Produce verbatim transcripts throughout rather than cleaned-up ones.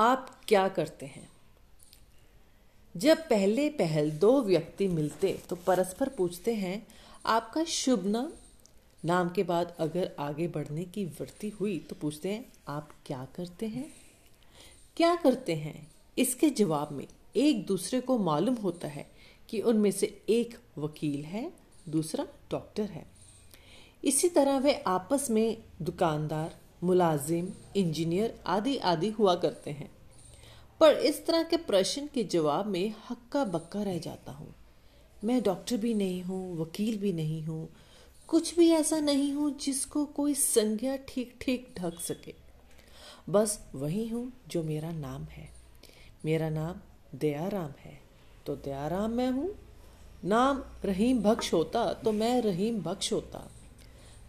आप क्या करते हैं? जब पहले पहल दो व्यक्ति मिलते तो परस्पर पूछते हैं, आपका शुभ नाम? नाम के बाद अगर आगे बढ़ने की वृत्ति हुई तो पूछते हैं, आप क्या करते हैं? क्या करते हैं? इसके जवाब में एक दूसरे को मालूम होता है कि उनमें से एक वकील है, दूसरा डॉक्टर है। इसी तरह वे आपस में दुकानदार, मुलाजिम, इंजीनियर आदि आदि हुआ करते हैं। पर इस तरह के प्रश्न के जवाब में हक्का बक्का रह जाता हूँ। मैं डॉक्टर भी नहीं हूँ, वकील भी नहीं हूँ, कुछ भी ऐसा नहीं हूँ जिसको कोई संज्ञा ठीक ठीक ढक सके। बस वही हूँ जो मेरा नाम है। मेरा नाम दयाराम है तो दयाराम मैं हूँ। नाम रहीम बख्श होता तो मैं रहीम बख्श होता।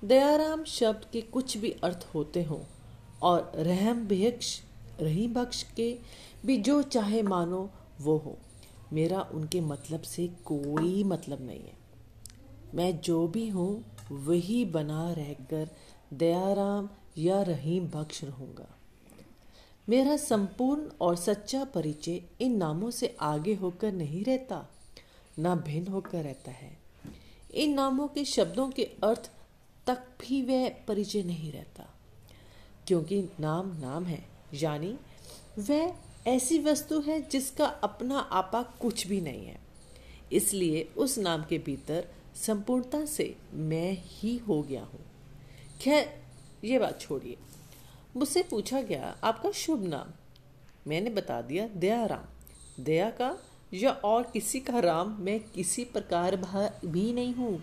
दयाराम शब्द के कुछ भी अर्थ होते हों और रहम बख्श रहीम बख्श के भी जो चाहे मानो वो हो, मेरा उनके मतलब से कोई मतलब नहीं है। मैं जो भी हूँ वही बना रहकर दयाराम या रहीम बख्श रहूँगा। मेरा संपूर्ण और सच्चा परिचय इन नामों से आगे होकर नहीं रहता, ना भिन्न होकर रहता है। इन नामों के शब्दों के अर्थ तक भी वह परिचय नहीं रहता, क्योंकि नाम नाम है, यानी वह ऐसी वस्तु है जिसका अपना आपा कुछ भी नहीं है। इसलिए उस नाम के भीतर संपूर्णता से मैं ही हो गया हूँ। खैर, ये बात छोड़िए। मुझसे पूछा गया, आपका शुभ नाम? मैंने बता दिया दयाराम। दया का या और किसी का राम मैं किसी प्रकार भी नहीं हूँ,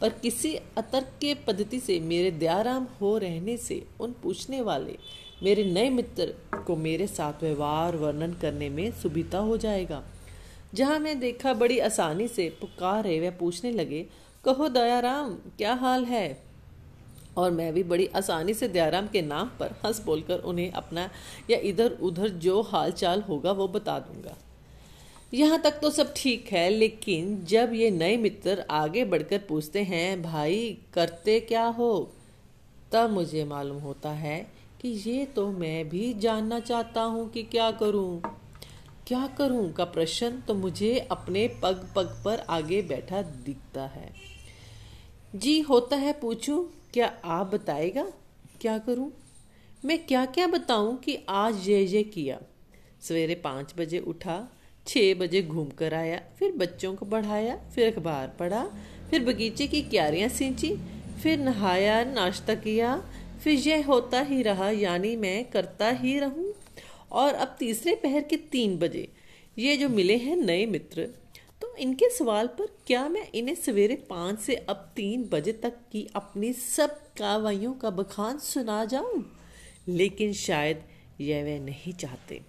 पर किसी अतर्क के पद्धति से मेरे दयाराम हो रहने से उन पूछने वाले मेरे नए मित्र को मेरे साथ व्यवहार वर्णन करने में सुविधा हो जाएगा। जहाँ मैं देखा बड़ी आसानी से पुकार रहे वह पूछने लगे, कहो दयाराम क्या हाल है? और मैं भी बड़ी आसानी से दयाराम के नाम पर हंस बोलकर उन्हें अपना या इधर उधर जो हाल चाल होगा वो बता दूंगा। यहाँ तक तो सब ठीक है, लेकिन जब ये नए मित्र आगे बढ़कर पूछते हैं, भाई करते क्या हो, तब मुझे मालूम होता है कि ये तो मैं भी जानना चाहता हूँ कि क्या करूँ। क्या करूं का प्रश्न तो मुझे अपने पग पग पर आगे बैठा दिखता है। जी होता है पूछूं, क्या आप बताएगा क्या करूं? मैं क्या क्या बताऊं कि आज ये ये किया। सवेरे पाँच बजे उठा, छः बजे घूम कर आया, फिर बच्चों को पढ़ाया, फिर अखबार पढ़ा, फिर बगीचे की क्यारियाँ सींची, फिर नहाया, नाश्ता किया, फिर यह होता ही रहा, यानी मैं करता ही रहूँ। और अब तीसरे पहर के तीन बजे ये जो मिले हैं नए मित्र, तो इनके सवाल पर क्या मैं इन्हें सवेरे पाँच से अब तीन बजे तक की अपनी सब कार्रवाइयों का बखान सुना जाऊं? लेकिन शायद यह वे नहीं चाहते।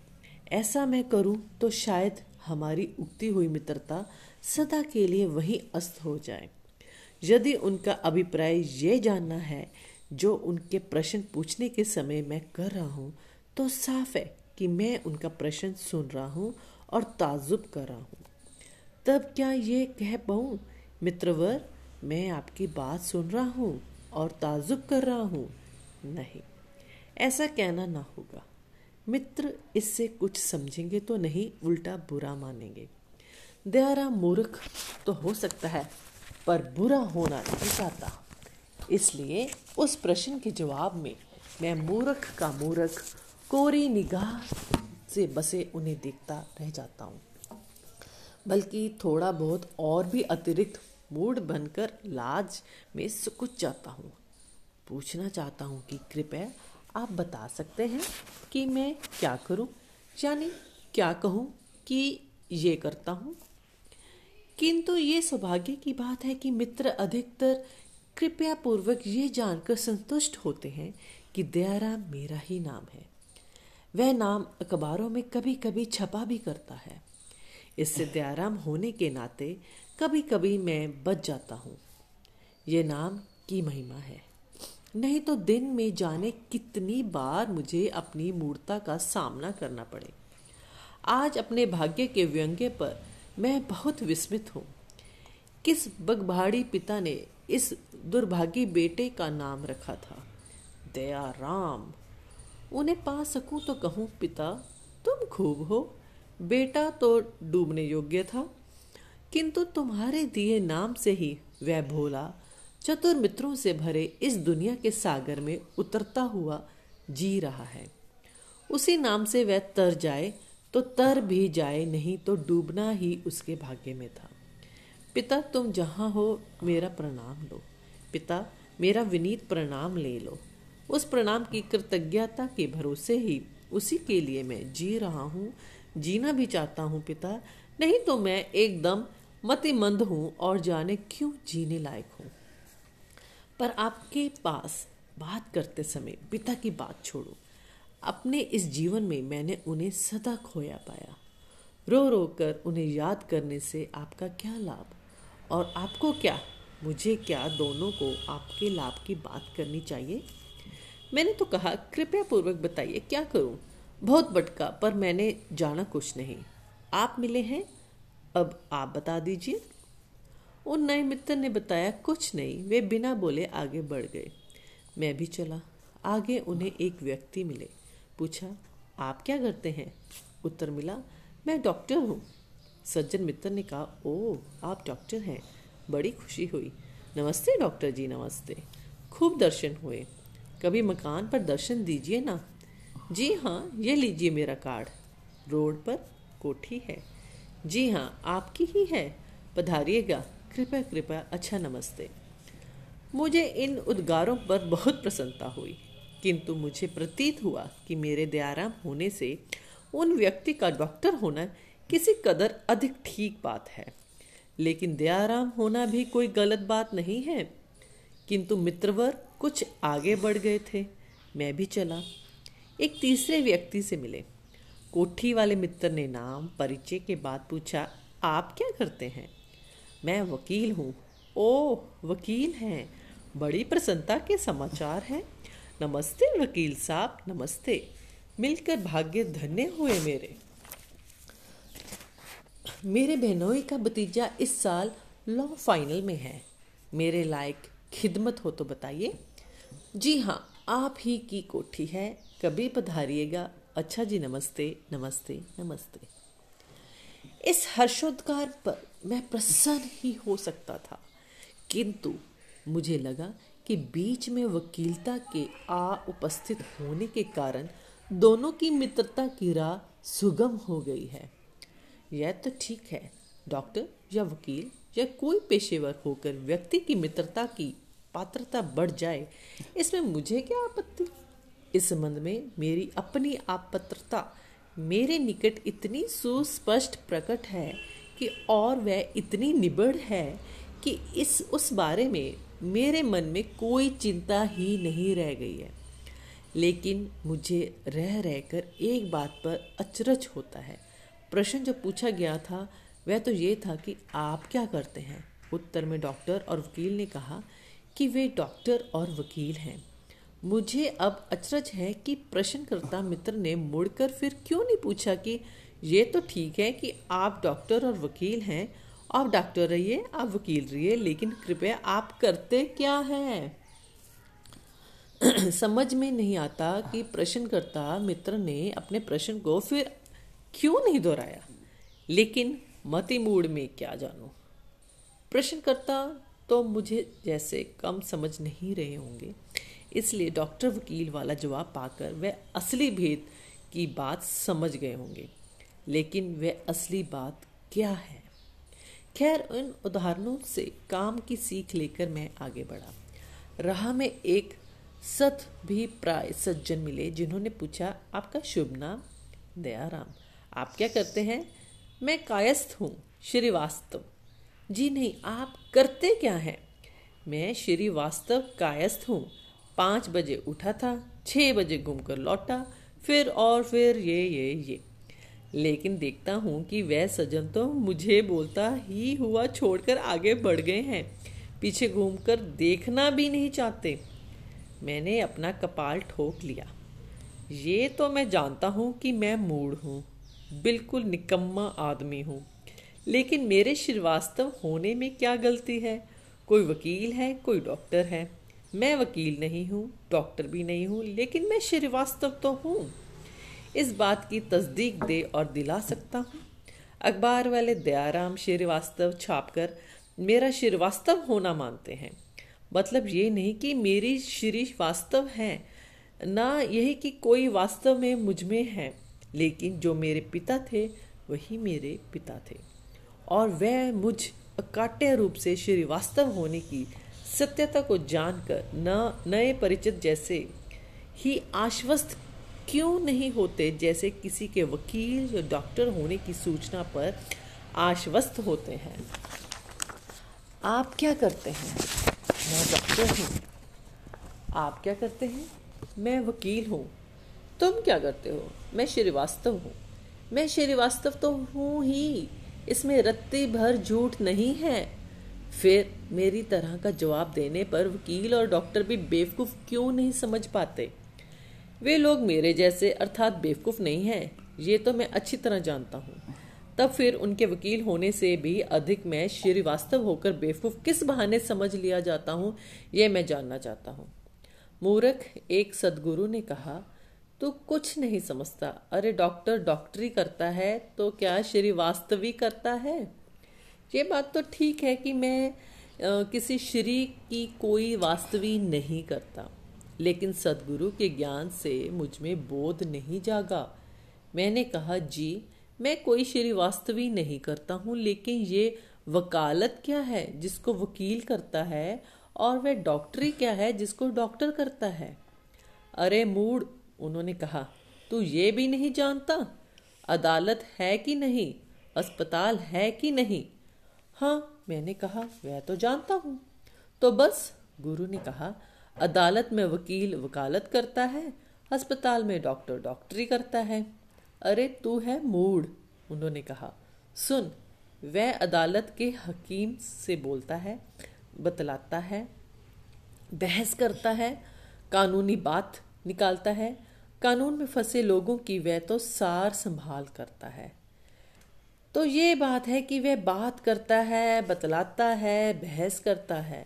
ऐसा मैं करूं तो शायद हमारी उगती हुई मित्रता सदा के लिए वहीं अस्त हो जाए। यदि उनका अभिप्राय ये जानना है जो उनके प्रश्न पूछने के समय मैं कर रहा हूँ, तो साफ है कि मैं उनका प्रश्न सुन रहा हूँ और ताज्जुब कर रहा हूँ। तब क्या ये कह पाऊँ, मित्रवर मैं आपकी बात सुन रहा हूँ और ताज्जुब कर रहा हूँ? नहीं, ऐसा कहना ना होगा। मित्र इससे कुछ समझेंगे तो नहीं, उल्टा बुरा मानेंगे। दयाराम मूर्ख तो हो सकता है पर बुरा होना नहीं चाहता, इसलिए उस प्रश्न के जवाब में मैं मूर्ख का मूर्ख कोरी निगाह से बसे उन्हें देखता रह जाता हूँ। बल्कि थोड़ा बहुत और भी अतिरिक्त मूड बनकर लाज में सिकुड़ जाता हूँ। पूछना चाहता हूँ कि कृपया आप बता सकते हैं कि मैं क्या करूँ, यानी क्या कहूँ कि ये करता हूँ। किंतु ये सौभाग्य की बात है कि मित्र अधिकतर कृपया पूर्वक ये जानकर संतुष्ट होते हैं कि दयाराम मेरा ही नाम है। वह नाम अखबारों में कभी कभी छपा भी करता है। इससे दयाराम होने के नाते कभी कभी मैं बच जाता हूँ। ये नाम की महिमा है, नहीं तो दिन में जाने कितनी बार मुझे अपनी मूर्ता का सामना करना पड़े। आज अपने भाग्य के व्यंग्य पर मैं बहुत विस्मित हूँ। किस बगभाड़ी पिता ने इस दुर्भागी बेटे का नाम रखा था दयाराम? उन्हें पा सकूं तो कहूं, पिता खूब हो, बेटा तो डूबने योग्य था, किंतु तुम्हारे दिए नाम से ही वह भोला चतुर मित्रों से भरे इस दुनिया के सागर में उतरता हुआ जी रहा है। उसी नाम से वह तर जाए तो तर भी जाए, नहीं तो डूबना ही उसके भाग्य में था। पिता तुम जहाँ हो मेरा प्रणाम लो, पिता मेरा विनीत प्रणाम ले लो। उस प्रणाम की कृतज्ञता के भरोसे ही उसी के लिए मैं जी रहा हूँ, जीना भी चाहता हूँ पिता, नहीं तो मैं एकदम मतिमंद हूँ और जाने क्यों जीने लायक हूँ। पर आपके पास बात करते समय पिता की बात छोड़ो, अपने इस जीवन में मैंने उन्हें सदा खोया पाया। रो रो कर उन्हें याद करने से आपका क्या लाभ, और आपको क्या मुझे क्या, दोनों को आपके लाभ की बात करनी चाहिए। मैंने तो कहा कृपया पूर्वक बताइए क्या करूं, बहुत भटका पर मैंने जाना कुछ नहीं। आप मिले हैं, अब आप बता दीजिए। उन नए मित्र ने बताया कुछ नहीं। वे बिना बोले आगे बढ़ गए, मैं भी चला। आगे उन्हें एक व्यक्ति मिले, पूछा आप क्या करते हैं। उत्तर मिला मैं डॉक्टर हूँ। सज्जन मित्र ने कहा ओह आप डॉक्टर हैं, बड़ी खुशी हुई। नमस्ते डॉक्टर जी, नमस्ते, खूब दर्शन हुए, कभी मकान पर दर्शन दीजिए ना। जी हाँ, ये लीजिए मेरा कार्ड, रोड पर कोठी है। जी हाँ, आपकी ही है, पधारिएगा, कृपया कृपया, अच्छा नमस्ते। मुझे इन उद्गारों पर बहुत प्रसन्नता हुई, किंतु मुझे प्रतीत हुआ कि मेरे दयाराम होने से उन व्यक्ति का डॉक्टर होना किसी कदर अधिक ठीक बात है, लेकिन दयाराम होना भी कोई गलत बात नहीं है। किंतु मित्रवर कुछ आगे बढ़ गए थे, मैं भी चला। एक तीसरे व्यक्ति से मिले। कोठी वाले मित्र ने नाम परिचय के बाद पूछा आप क्या करते हैं। मैं वकील हूँ। ओह वकील हैं, बड़ी प्रसन्नता के समाचार हैं। नमस्ते वकील साहब, नमस्ते, मिलकर भाग्य धन्य हुए। मेरे मेरे बहनोई का भतीजा इस साल लॉ फाइनल में है, मेरे लायक खिदमत हो तो बताइए। जी हाँ, आप ही की कोठी है, कभी पधारिएगा, अच्छा जी नमस्ते नमस्ते नमस्ते। इस हर्षोद्गार पर मैं प्रसन्न ही हो सकता था, किंतु मुझे लगा कि बीच में वकीलता के आ उपस्थित होने के कारण दोनों की मित्रता की राह सुगम हो गई है। यह तो ठीक है, डॉक्टर या वकील या कोई पेशेवर होकर व्यक्ति की मित्रता की पात्रता बढ़ जाए, इसमें मुझे क्या आपत्ति। इस संबंध में मेरी अपनी आपत्रता मेरे निकट इतनी सुस्पष्ट प्रकट है कि और वह इतनी निबिड़ है कि इस उस बारे में मेरे मन में कोई चिंता ही नहीं रह गई है। लेकिन मुझे रह रहकर एक बात पर अचरज होता है। प्रश्न जो पूछा गया था वह तो ये था कि आप क्या करते हैं। उत्तर में डॉक्टर और वकील ने कहा कि वे डॉक्टर और वकील हैं। मुझे अब अचरज है कि प्रश्नकर्ता मित्र ने मुड़कर फिर क्यों नहीं पूछा कि ये तो ठीक है कि आप डॉक्टर और वकील हैं, आप डॉक्टर रहिए आप वकील रहिए, लेकिन कृपया आप करते क्या हैं। समझ में नहीं आता कि प्रश्नकर्ता मित्र ने अपने प्रश्न को फिर क्यों नहीं दोहराया, लेकिन मति मूड में क्या जानो, प्रश्नकर्ता तो मुझे जैसे कम समझ नहीं रहे होंगे, इसलिए डॉक्टर वकील वाला जवाब पाकर वह असली भेद की बात समझ गए होंगे, लेकिन वह असली बात क्या है। खैर, उन उदाहरणों से काम की सीख लेकर मैं आगे बढ़ा। राह में एक सत भी प्राय सज्जन मिले, जिन्होंने पूछा आपका शुभ नाम। दयाराम। आप क्या करते हैं। मैं कायस्थ हूँ, श्रीवास्तव। जी नहीं, आप करते क्या हैं। मैं श्रीवास्तव कायस्थ हूँ, पाँच बजे उठा था, छः बजे घूमकर लौटा, फिर और फिर ये ये ये। लेकिन देखता हूँ कि वह सज्जन तो मुझे बोलता ही हुआ छोड़कर आगे बढ़ गए हैं, पीछे घूमकर देखना भी नहीं चाहते। मैंने अपना कपाल ठोक लिया। ये तो मैं जानता हूँ कि मैं मूढ़ हूँ, बिल्कुल निकम्मा आदमी हूँ, लेकिन मेरे श्रीवास्तव होने में क्या गलती है। कोई वकील है, कोई डॉक्टर है, मैं वकील नहीं हूँ, डॉक्टर भी नहीं हूँ, लेकिन मैं श्रीवास्तव तो हूँ। इस बात की तस्दीक दे और दिला सकता हूँ। अखबार वाले दयाराम श्रीवास्तव छापकर मेरा श्रीवास्तव होना मानते हैं, मतलब ये नहीं कि मेरी श्रीवास्तव हैं, ना यही कि कोई वास्तव में मुझ में है, लेकिन जो मेरे पिता थे वही मेरे पिता थे और वह मुझ अकाट्य रूप से श्रीवास्तव होने की सत्यता को जानकर न नए परिचित जैसे ही आश्वस्त क्यों नहीं होते जैसे किसी के वकील या डॉक्टर होने की सूचना पर आश्वस्त होते हैं। आप क्या करते हैं? मैं डॉक्टर हूँ। आप क्या करते हैं? मैं वकील हूँ। तुम क्या करते हो? मैं श्रीवास्तव हूँ। मैं श्रीवास्तव तो हूँ ही, इसमें रत्ती भर झूठ नहीं है। फिर मेरी तरह का जवाब देने पर वकील और डॉक्टर भी बेवकूफ़ क्यों नहीं समझ पाते? वे लोग मेरे जैसे अर्थात बेवकूफ़ नहीं हैं, ये तो मैं अच्छी तरह जानता हूँ। तब फिर उनके वकील होने से भी अधिक मैं श्रीवास्तव होकर बेवकूफ़ किस बहाने समझ लिया जाता हूँ, ये मैं जानना चाहता हूँ। मूर्ख एक सदगुरु ने कहा, तू कुछ नहीं समझता। अरे डॉक्टर डॉक्टरी करता है तो क्या श्रीवास्तवी करता है? ये बात तो ठीक है कि मैं आ, किसी श्री की कोई वास्तवी नहीं करता, लेकिन सदगुरु के ज्ञान से मुझ में बोध नहीं जागा। मैंने कहा, जी मैं कोई श्रीवास्तवी नहीं करता हूँ, लेकिन ये वकालत क्या है जिसको वकील करता है और वह डॉक्टरी क्या है जिसको डॉक्टर करता है? अरे मूड, उन्होंने कहा, तू ये भी नहीं जानता अदालत है कि नहीं, अस्पताल है कि नहीं? हाँ, मैंने कहा, वह तो जानता हूँ। तो बस, गुरु ने कहा, अदालत में वकील वकालत करता है, अस्पताल में डॉक्टर डॉक्टरी करता है। अरे तू है मूड, उन्होंने कहा। सुन, वह अदालत के हकीम से बोलता है, बतलाता है, बहस करता है, कानूनी बात निकालता है, कानून में फंसे लोगों की वह तो सार संभाल करता है। तो ये बात है कि वह बात करता है, बतलाता है, बहस करता है,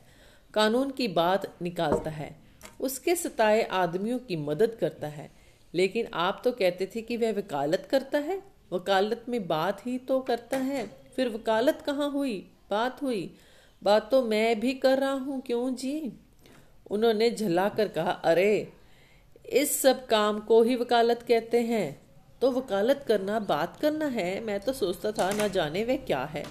कानून की बात निकालता है, उसके सताए आदमियों की मदद करता है, लेकिन आप तो कहते थे कि वह वकालत करता है। वकालत में बात ही तो करता है, फिर वकालत कहाँ हुई? बात हुई। बात तो मैं भी कर रहा हूँ, क्यों जी? उन्होंने झल्ला कर कहा, अरे इस सब काम को ही वकालत कहते हैं। तो वकालत करना बात करना है, मैं तो सोचता था ना जाने वह क्या है।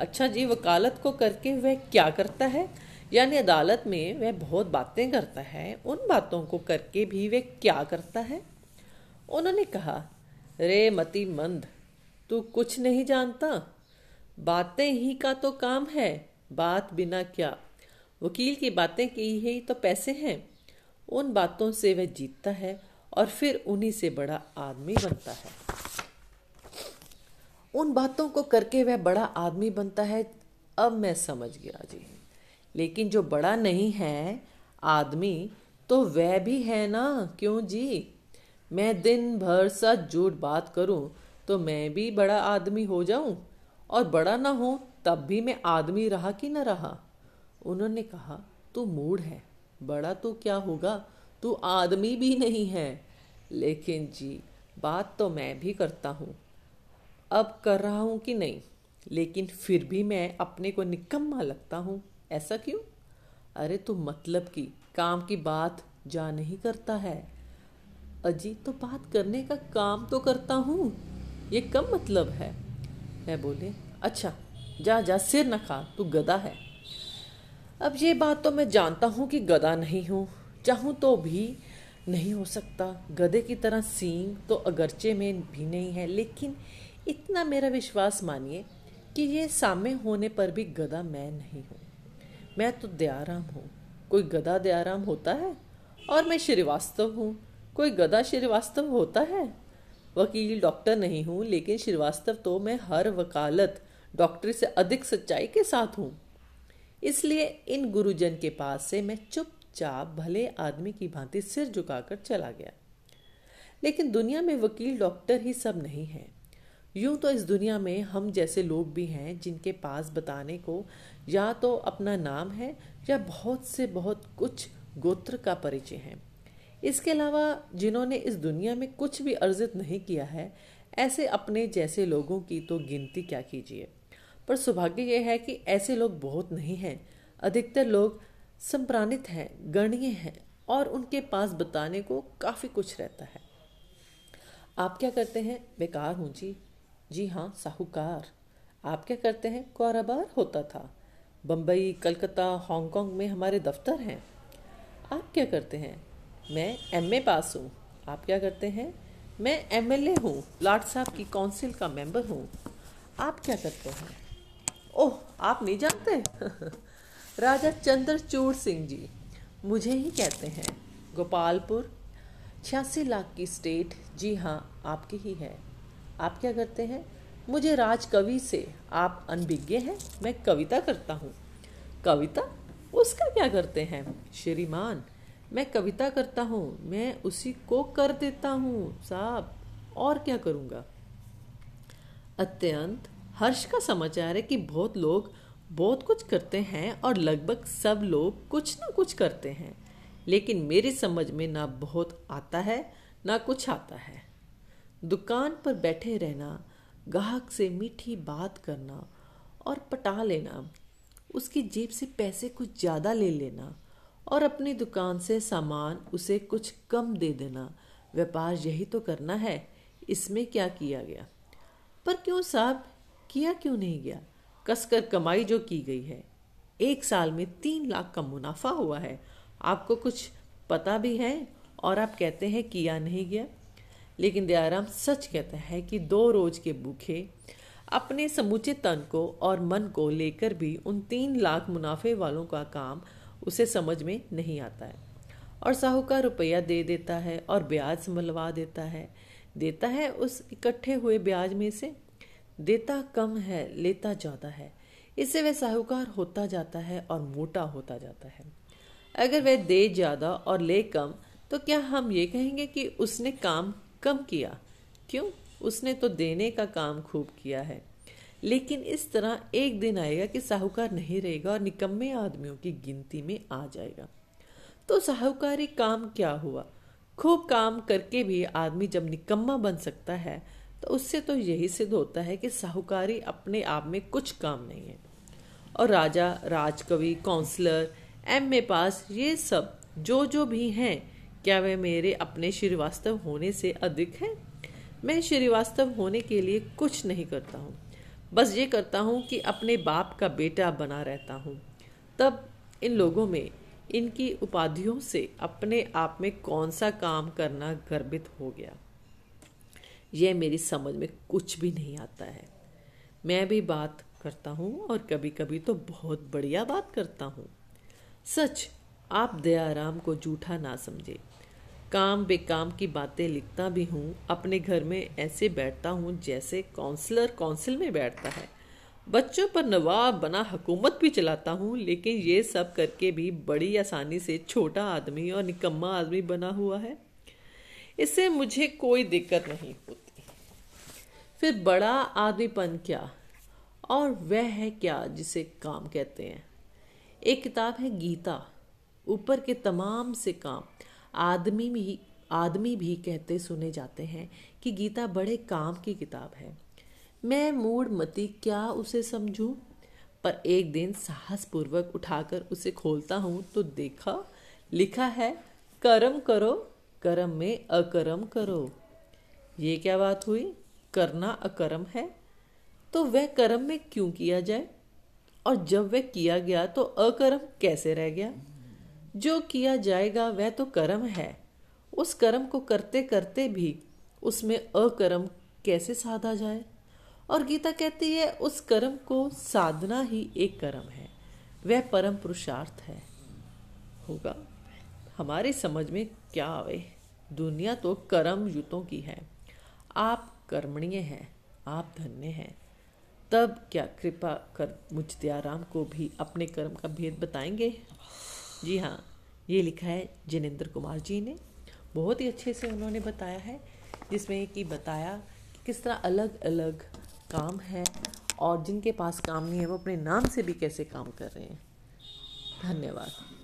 अच्छा जी, वकालत को करके वह क्या करता है? यानी अदालत में वह बहुत बातें करता है, उन बातों को करके भी वह क्या करता है? उन्होंने कहा, रे मति मंद, तू कुछ नहीं जानता। बातें ही का तो काम है, बात बिना क्या। वकील की बातें की ही तो पैसे हैं, उन बातों से वह जीतता है और फिर उन्हीं से बड़ा आदमी बनता है। उन बातों को करके वह बड़ा आदमी बनता है। अब मैं समझ गया जी, लेकिन जो बड़ा नहीं है आदमी तो वह भी है ना, क्यों जी? मैं दिन भर सच झूठ बात करूं तो मैं भी बड़ा आदमी हो जाऊं, और बड़ा ना हो तब भी मैं आदमी रहा कि न रहा। उन्होंने कहा, तू मूड है, बड़ा तो क्या होगा, तू आदमी भी नहीं है। लेकिन जी, बात तो मैं भी करता हूँ, अब कर रहा हूँ कि नहीं, लेकिन फिर भी मैं अपने को निकम्मा लगता हूँ, ऐसा क्यों? अरे तू मतलब की काम की बात जा नहीं करता है। अजी, तो बात करने का काम तो करता हूँ, ये कम मतलब है। मैं बोले, अच्छा जा जा, सिर न खा, तू गधा है। अब ये बात तो मैं जानता हूँ कि गधा नहीं हूँ, चाहूँ तो भी नहीं हो सकता। गधे की तरह सींग तो अगरचे में भी नहीं है, लेकिन इतना मेरा विश्वास मानिए कि ये सामने होने पर भी गधा मैं नहीं हूँ। मैं तो दयाराम हूँ, कोई गधा दयाराम होता है? और मैं श्रीवास्तव हूँ, कोई गधा श्रीवास्तव होता है? वकील डॉक्टर नहीं हूँ, लेकिन श्रीवास्तव तो मैं हर वकालत डॉक्टरी से अधिक सच्चाई के साथ हूँ। इसलिए इन गुरुजन के पास से मैं चुपचाप भले आदमी की भांति सिर झुकाकर चला गया। लेकिन दुनिया में वकील डॉक्टर ही सब नहीं है। यूं तो इस दुनिया में हम जैसे लोग भी हैं जिनके पास बताने को या तो अपना नाम है या बहुत से बहुत कुछ गोत्र का परिचय है। इसके अलावा जिन्होंने इस दुनिया में कुछ भी अर्जित नहीं किया है, ऐसे अपने जैसे लोगों की तो गिनती क्या कीजिए। पर सौभाग्य यह है कि ऐसे लोग बहुत नहीं हैं। अधिकतर लोग संप्राणित हैं, गणीय हैं और उनके पास बताने को काफ़ी कुछ रहता है। आप क्या करते हैं? बेकार हूँ जी। जी हाँ, साहूकार। आप क्या करते हैं? कारोबार होता था। बम्बई, कलकत्ता, हांगकांग में हमारे दफ्तर हैं। आप क्या करते हैं? मैं एम ए पास हूँ। आप क्या करते हैं? मैं एम एल ए हूँ, लाट साहब की काउंसिल का मेंबर हूँ। आप क्या करते हैं? ओह, आप नहीं जानते। राजा चंद्रचूड़ सिंह जी, मुझे ही कहते हैं। गोपालपुर, छियासी लाख की स्टेट। जी हाँ, आपकी ही है। आप क्या करते हैं? मुझे राज कवि से। आप अनभिज्ञ हैं, मैं कविता करता हूँ। कविता? उसका क्या करते हैं? श्रीमान, मैं कविता करता हूँ, मैं उसी को कर देता हूँ साहब, और क्या करूँगा। अत्यंत हर्ष का समाचार है कि बहुत लोग बहुत कुछ करते हैं और लगभग सब लोग कुछ ना कुछ करते हैं, लेकिन मेरी समझ में ना बहुत आता है ना कुछ आता है। दुकान पर बैठे रहना, ग्राहक से मीठी बात करना और पटा लेना, उसकी जेब से पैसे कुछ ज़्यादा ले लेना और अपनी दुकान से सामान उसे कुछ कम दे देना, व्यापार यही तो करना है। इसमें क्या किया गया? पर क्यों साहब, किया क्यों नहीं गया? कसकर कमाई जो की गई है, एक साल में तीन लाख का मुनाफा हुआ है। आपको कुछ पता भी है और आप कहते हैं किया नहीं गया। लेकिन दयाराम सच कहता है कि दो रोज के भूखे अपने समूचे तन को और मन को लेकर भी उन तीन लाख मुनाफे वालों का काम उसे समझ में नहीं आता है। और साहूकार रुपया दे देता है और ब्याज संभलवा देता है, देता है उस इकट्ठे हुए ब्याज में से। देता कम है, लेता ज़्यादा है। इससे वह साहूकार होता जाता है और मोटा होता जाता है। अगर वह दे ज़्यादा और ले कम, तो क्या हम ये कहेंगे कि उसने काम कम किया? क्यों, उसने तो देने का काम खूब किया है। लेकिन इस तरह एक दिन आएगा कि साहूकार नहीं रहेगा और निकम्मे आदमियों की गिनती में आ जाएगा। तो साहूकारी काम क्या हुआ? खूब काम करके भी आदमी जब निकम्मा बन सकता है, तो उससे तो यही सिद्ध होता है कि साहूकारी अपने आप में कुछ काम नहीं है। और राजा, राजकवि, काउंसलर, एम ए पास, ये सब जो जो भी हैं, क्या वे मेरे अपने श्रीवास्तव होने से अधिक हैं? मैं श्रीवास्तव होने के लिए कुछ नहीं करता हूँ। बस ये करता हूँ कि अपने बाप का बेटा बना रहता हूँ। तब इन लोगों में इनकी उपाधियों से अपने आप में कौन सा काम करना गर्भित हो गया? यह मेरी समझ में कुछ भी नहीं आता है। मैं भी बात करता हूँ और कभी कभी तो बहुत बढ़िया बात करता हूँ। सच, आप दयाराम को झूठा ना समझे। काम बेकाम की बातें लिखता भी हूँ। अपने घर में ऐसे बैठता हूँ जैसे काउंसलर काउंसिल में बैठता है। बच्चों पर नवाब बना हुकूमत भी चलाता हूँ, लेकिन ये सब करके भी बड़ी आसानी से छोटा आदमी और निकम्मा आदमी बना हुआ है। इससे मुझे कोई दिक्कत नहीं होती। फिर बड़ा आदमीपन क्या, और वह है क्या जिसे काम कहते हैं। एक किताब है गीता। ऊपर के तमाम से काम आदमी भी आदमी भी कहते सुने जाते हैं कि गीता बड़े काम की किताब है। मैं मूढ़मती क्या उसे समझूं, पर एक दिन साहसपूर्वक उठाकर उसे खोलता हूँ तो देखा लिखा है, कर्म करो, कर्म में अकर्म करो। ये क्या बात हुई? करना अकर्म है, तो वह कर्म में क्यों किया जाए? और जब वह किया गया तो अकर्म कैसे रह गया? जो किया जाएगा वह तो कर्म है। उस कर्म को करते करते भी उसमें अकर्म कैसे साधा जाए? और गीता कहती है उस कर्म को साधना ही एक कर्म है, वह परम पुरुषार्थ है होगा। हमारी समझ में क्या आवे? दुनिया तो कर्म युतों की है। आप कर्मणीय हैं, आप धन्य हैं। तब क्या कृपा कर मुझ दयाराम को भी अपने कर्म का भेद बताएंगे? जी हाँ, ये लिखा है जिनेंद्र कुमार जी ने। बहुत ही अच्छे से उन्होंने बताया है, जिसमें कि बताया कि किस तरह अलग अलग काम है और जिनके पास काम नहीं है वो अपने नाम से भी कैसे काम कर रहे हैं। धन्यवाद।